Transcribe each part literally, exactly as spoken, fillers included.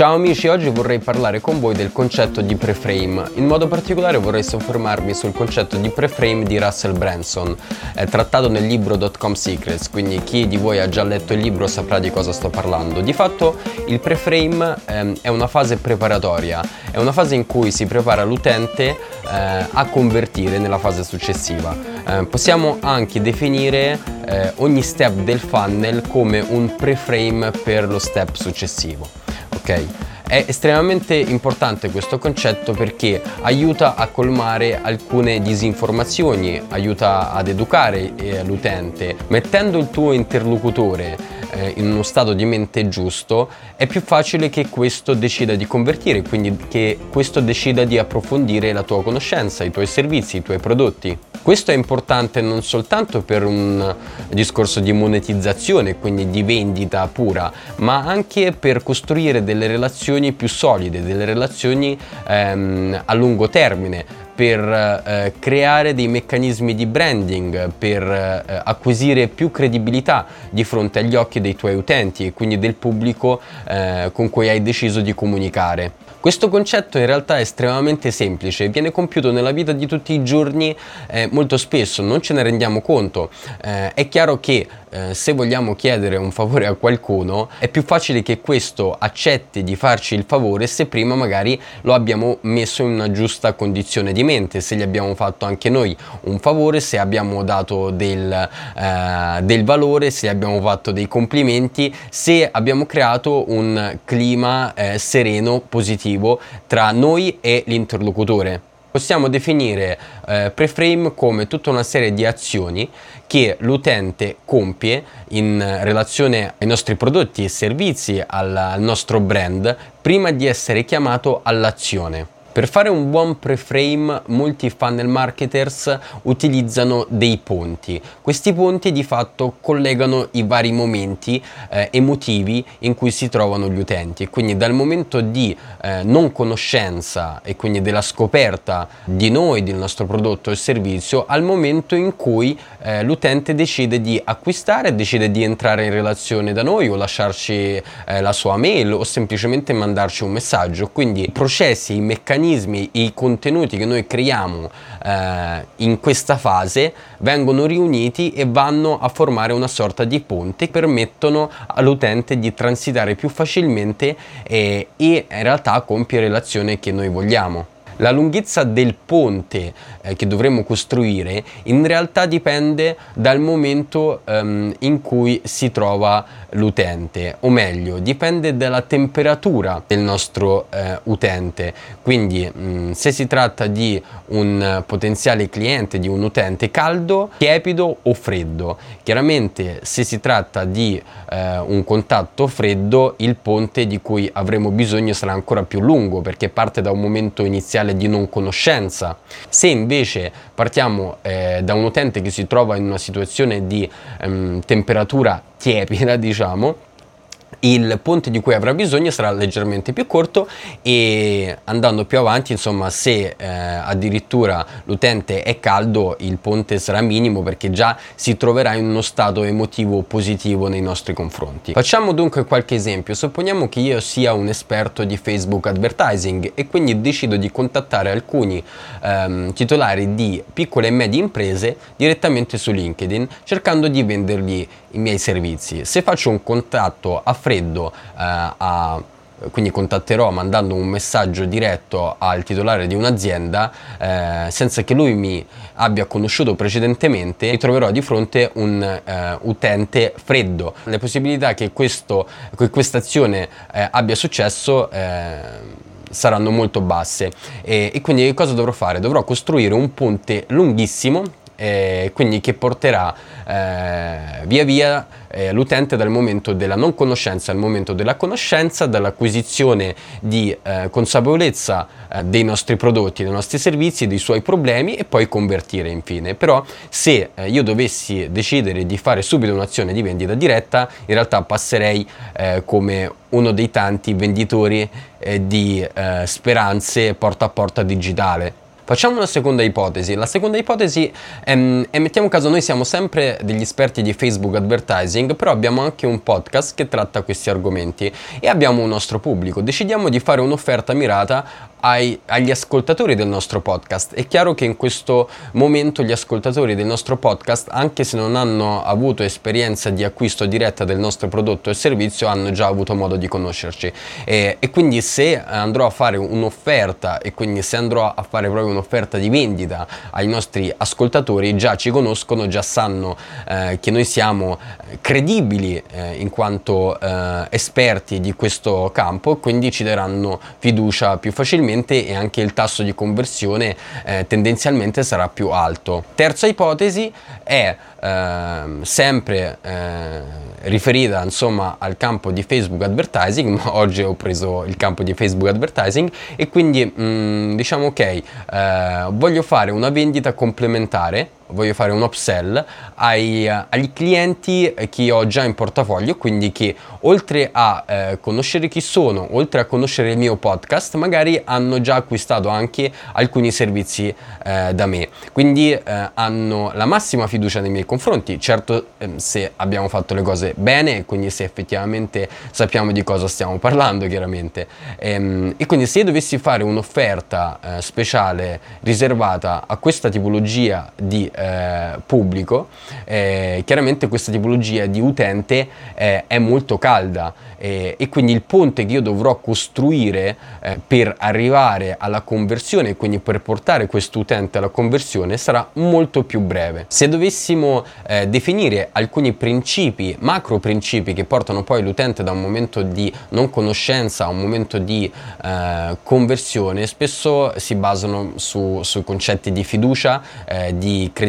Ciao amici, oggi vorrei parlare con voi del concetto di preframe. In modo particolare vorrei soffermarmi sul concetto di preframe di Russell Brunson, è trattato nel libro dot com secrets, quindi chi di voi ha già letto il libro saprà di cosa sto parlando. Di fatto il preframe ehm, è una fase preparatoria, è una fase in cui si prepara l'utente eh, a convertire nella fase successiva. Eh, possiamo anche definire eh, ogni step del funnel come un preframe per lo step successivo. Ok, è estremamente importante questo concetto perché aiuta a colmare alcune disinformazioni, aiuta ad educare l'utente. Mettendo il tuo interlocutore eh, in uno stato di mente giusto è più facile che questo decida di convertire, quindi che questo decida di approfondire la tua conoscenza, i tuoi servizi, i tuoi prodotti. Questo è importante non soltanto per un discorso di monetizzazione, quindi di vendita pura, ma anche per costruire delle relazioni più solide, delle relazioni ehm, a lungo termine, per eh, creare dei meccanismi di branding, per eh, acquisire più credibilità di fronte agli occhi dei tuoi utenti e quindi del pubblico eh, con cui hai deciso di comunicare. Questo concetto in realtà è estremamente semplice, viene compiuto nella vita di tutti i giorni eh, molto spesso, non ce ne rendiamo conto. Eh, è chiaro che eh, se vogliamo chiedere un favore a qualcuno è più facile che questo accetti di farci il favore se prima magari lo abbiamo messo in una giusta condizione di mente, se gli abbiamo fatto anche noi un favore, se abbiamo dato del, eh, del valore, se abbiamo fatto dei complimenti, se abbiamo creato un clima eh, sereno, positivo tra noi e l'interlocutore. Possiamo definire eh, preframe come tutta una serie di azioni che l'utente compie in relazione ai nostri prodotti e servizi, al, al nostro brand, prima di essere chiamato all'azione. Per fare un buon preframe molti funnel marketers utilizzano dei ponti. Questi ponti di fatto collegano i vari momenti eh, emotivi in cui si trovano gli utenti, quindi dal momento di eh, non conoscenza e quindi della scoperta di noi, del nostro prodotto e servizio, al momento in cui eh, l'utente decide di acquistare, decide di entrare in relazione da noi o lasciarci eh, la sua mail o semplicemente mandarci un messaggio. Quindi i processi, i meccanismi i contenuti che noi creiamo eh, in questa fase vengono riuniti e vanno a formare una sorta di ponte che permettono all'utente di transitare più facilmente eh, e in realtà compiere l'azione che noi vogliamo. La lunghezza del ponte eh, che dovremo costruire in realtà dipende dal momento ehm, in cui si trova l'utente, o meglio dipende dalla temperatura del nostro eh, utente. Quindi mh, se si tratta di un potenziale cliente, di un utente caldo, tiepido o freddo. Chiaramente se si tratta di eh, un contatto freddo, il ponte di cui avremo bisogno sarà ancora più lungo perché parte da un momento iniziale di non conoscenza. Se invece partiamo eh, da un utente che si trova in una situazione di ehm, temperatura tiepida, diciamo, il ponte di cui avrà bisogno sarà leggermente più corto e andando più avanti, insomma, se eh, addirittura l'utente è caldo, il ponte sarà minimo perché già si troverà in uno stato emotivo positivo nei nostri confronti. Facciamo dunque qualche esempio. Supponiamo che io sia un esperto di Facebook advertising e quindi decido di contattare alcuni ehm, titolari di piccole e medie imprese direttamente su LinkedIn cercando di vendergli i miei servizi. Se faccio un contatto a freddo, eh, a, quindi contatterò mandando un messaggio diretto al titolare di un'azienda eh, senza che lui mi abbia conosciuto precedentemente, mi troverò di fronte un eh, utente freddo. Le possibilità che questo, che questa azione eh, abbia successo eh, saranno molto basse e, e quindi che cosa dovrò fare? Dovrò costruire un ponte lunghissimo Eh, quindi che porterà eh, via via eh, l'utente dal momento della non conoscenza al momento della conoscenza, dall'acquisizione di eh, consapevolezza eh, dei nostri prodotti, dei nostri servizi, dei suoi problemi e poi convertire infine. Però se eh, io dovessi decidere di fare subito un'azione di vendita diretta, in realtà passerei eh, come uno dei tanti venditori eh, di eh, speranze porta a porta digitale. Facciamo una seconda ipotesi. La seconda ipotesi è, è mettiamo caso noi siamo sempre degli esperti di Facebook advertising, però abbiamo anche un podcast che tratta questi argomenti e abbiamo un nostro pubblico. Decidiamo di fare un'offerta mirata ai, agli ascoltatori del nostro podcast. È chiaro che in questo momento gli ascoltatori del nostro podcast, anche se non hanno avuto esperienza di acquisto diretta del nostro prodotto e servizio, hanno già avuto modo di conoscerci e, e quindi se andrò a fare un'offerta e quindi se andrò a fare proprio un'offerta di vendita ai nostri ascoltatori, già ci conoscono, già sanno eh, che noi siamo credibili eh, in quanto eh, esperti di questo campo, quindi ci daranno fiducia più facilmente e anche il tasso di conversione eh, tendenzialmente sarà più alto. Terza ipotesi è eh, sempre eh, riferita insomma al campo di Facebook advertising, ma oggi ho preso il campo di Facebook advertising e quindi mh, diciamo ok, eh, voglio fare una vendita complementare, voglio fare un upsell ai, agli clienti che ho già in portafoglio, quindi che oltre a eh, conoscere chi sono, oltre a conoscere il mio podcast, magari hanno già acquistato anche alcuni servizi eh, da me, quindi eh, hanno la massima fiducia nei miei confronti, certo eh, se abbiamo fatto le cose bene, quindi se effettivamente sappiamo di cosa stiamo parlando chiaramente e, e quindi se dovessi fare un'offerta eh, speciale riservata a questa tipologia di Eh, pubblico, eh, chiaramente questa tipologia di utente eh, è molto calda eh, e quindi il ponte che io dovrò costruire eh, per arrivare alla conversione, quindi per portare questo utente alla conversione, sarà molto più breve. Se dovessimo eh, definire alcuni principi, macro principi che portano poi l'utente da un momento di non conoscenza a un momento di eh, conversione, spesso si basano su, su concetti di fiducia, eh, di credibilità,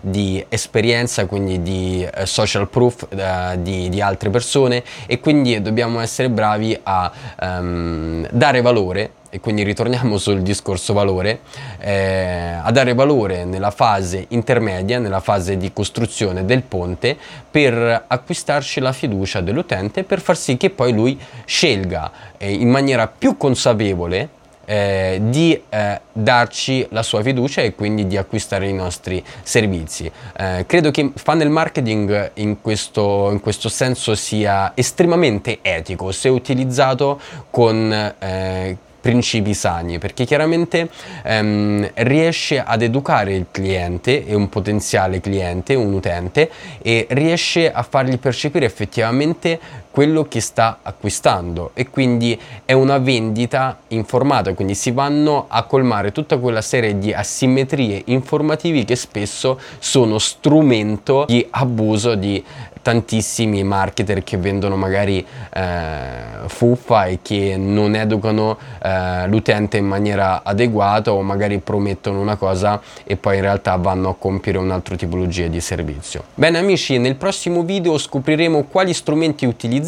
di esperienza, quindi di eh, social proof eh, di, di altre persone e quindi dobbiamo essere bravi a ehm, dare valore e quindi ritorniamo sul discorso valore, eh, a dare valore nella fase intermedia, nella fase di costruzione del ponte per acquistarci la fiducia dell'utente, per far sì che poi lui scelga eh, in maniera più consapevole Eh, di eh, darci la sua fiducia e quindi di acquistare i nostri servizi. Eh, credo che funnel marketing in questo, in questo senso sia estremamente etico se utilizzato con eh, principi sani, perché chiaramente ehm, riesce ad educare il cliente e un potenziale cliente, un utente, e riesce a fargli percepire effettivamente quello che sta acquistando e quindi è una vendita informata, quindi si vanno a colmare tutta quella serie di asimmetrie informative che spesso sono strumento di abuso di tantissimi marketer che vendono magari eh, fuffa e che non educano eh, l'utente in maniera adeguata o magari promettono una cosa e poi in realtà vanno a compiere un'altra tipologia di servizio. Bene amici, nel prossimo video scopriremo quali strumenti utilizzare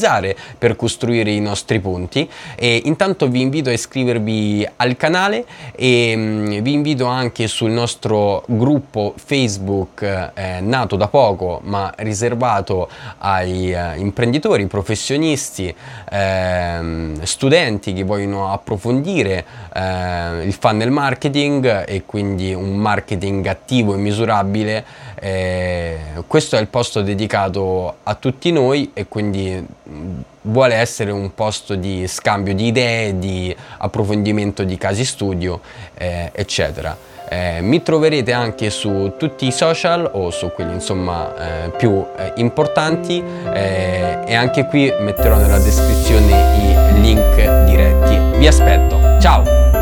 per costruire i nostri ponti e intanto vi invito a iscrivervi al canale e mh, vi invito anche sul nostro gruppo Facebook eh, nato da poco ma riservato ai eh, imprenditori, professionisti, eh, studenti che vogliono approfondire eh, il funnel marketing e quindi un marketing attivo e misurabile. Eh, questo è il posto dedicato a tutti noi e quindi vuole essere un posto di scambio di idee, di approfondimento di casi studio, eh, eccetera. Eh, mi troverete anche su tutti i social o su quelli insomma eh, più eh, importanti eh, e anche qui metterò nella descrizione i link diretti. Vi aspetto, ciao!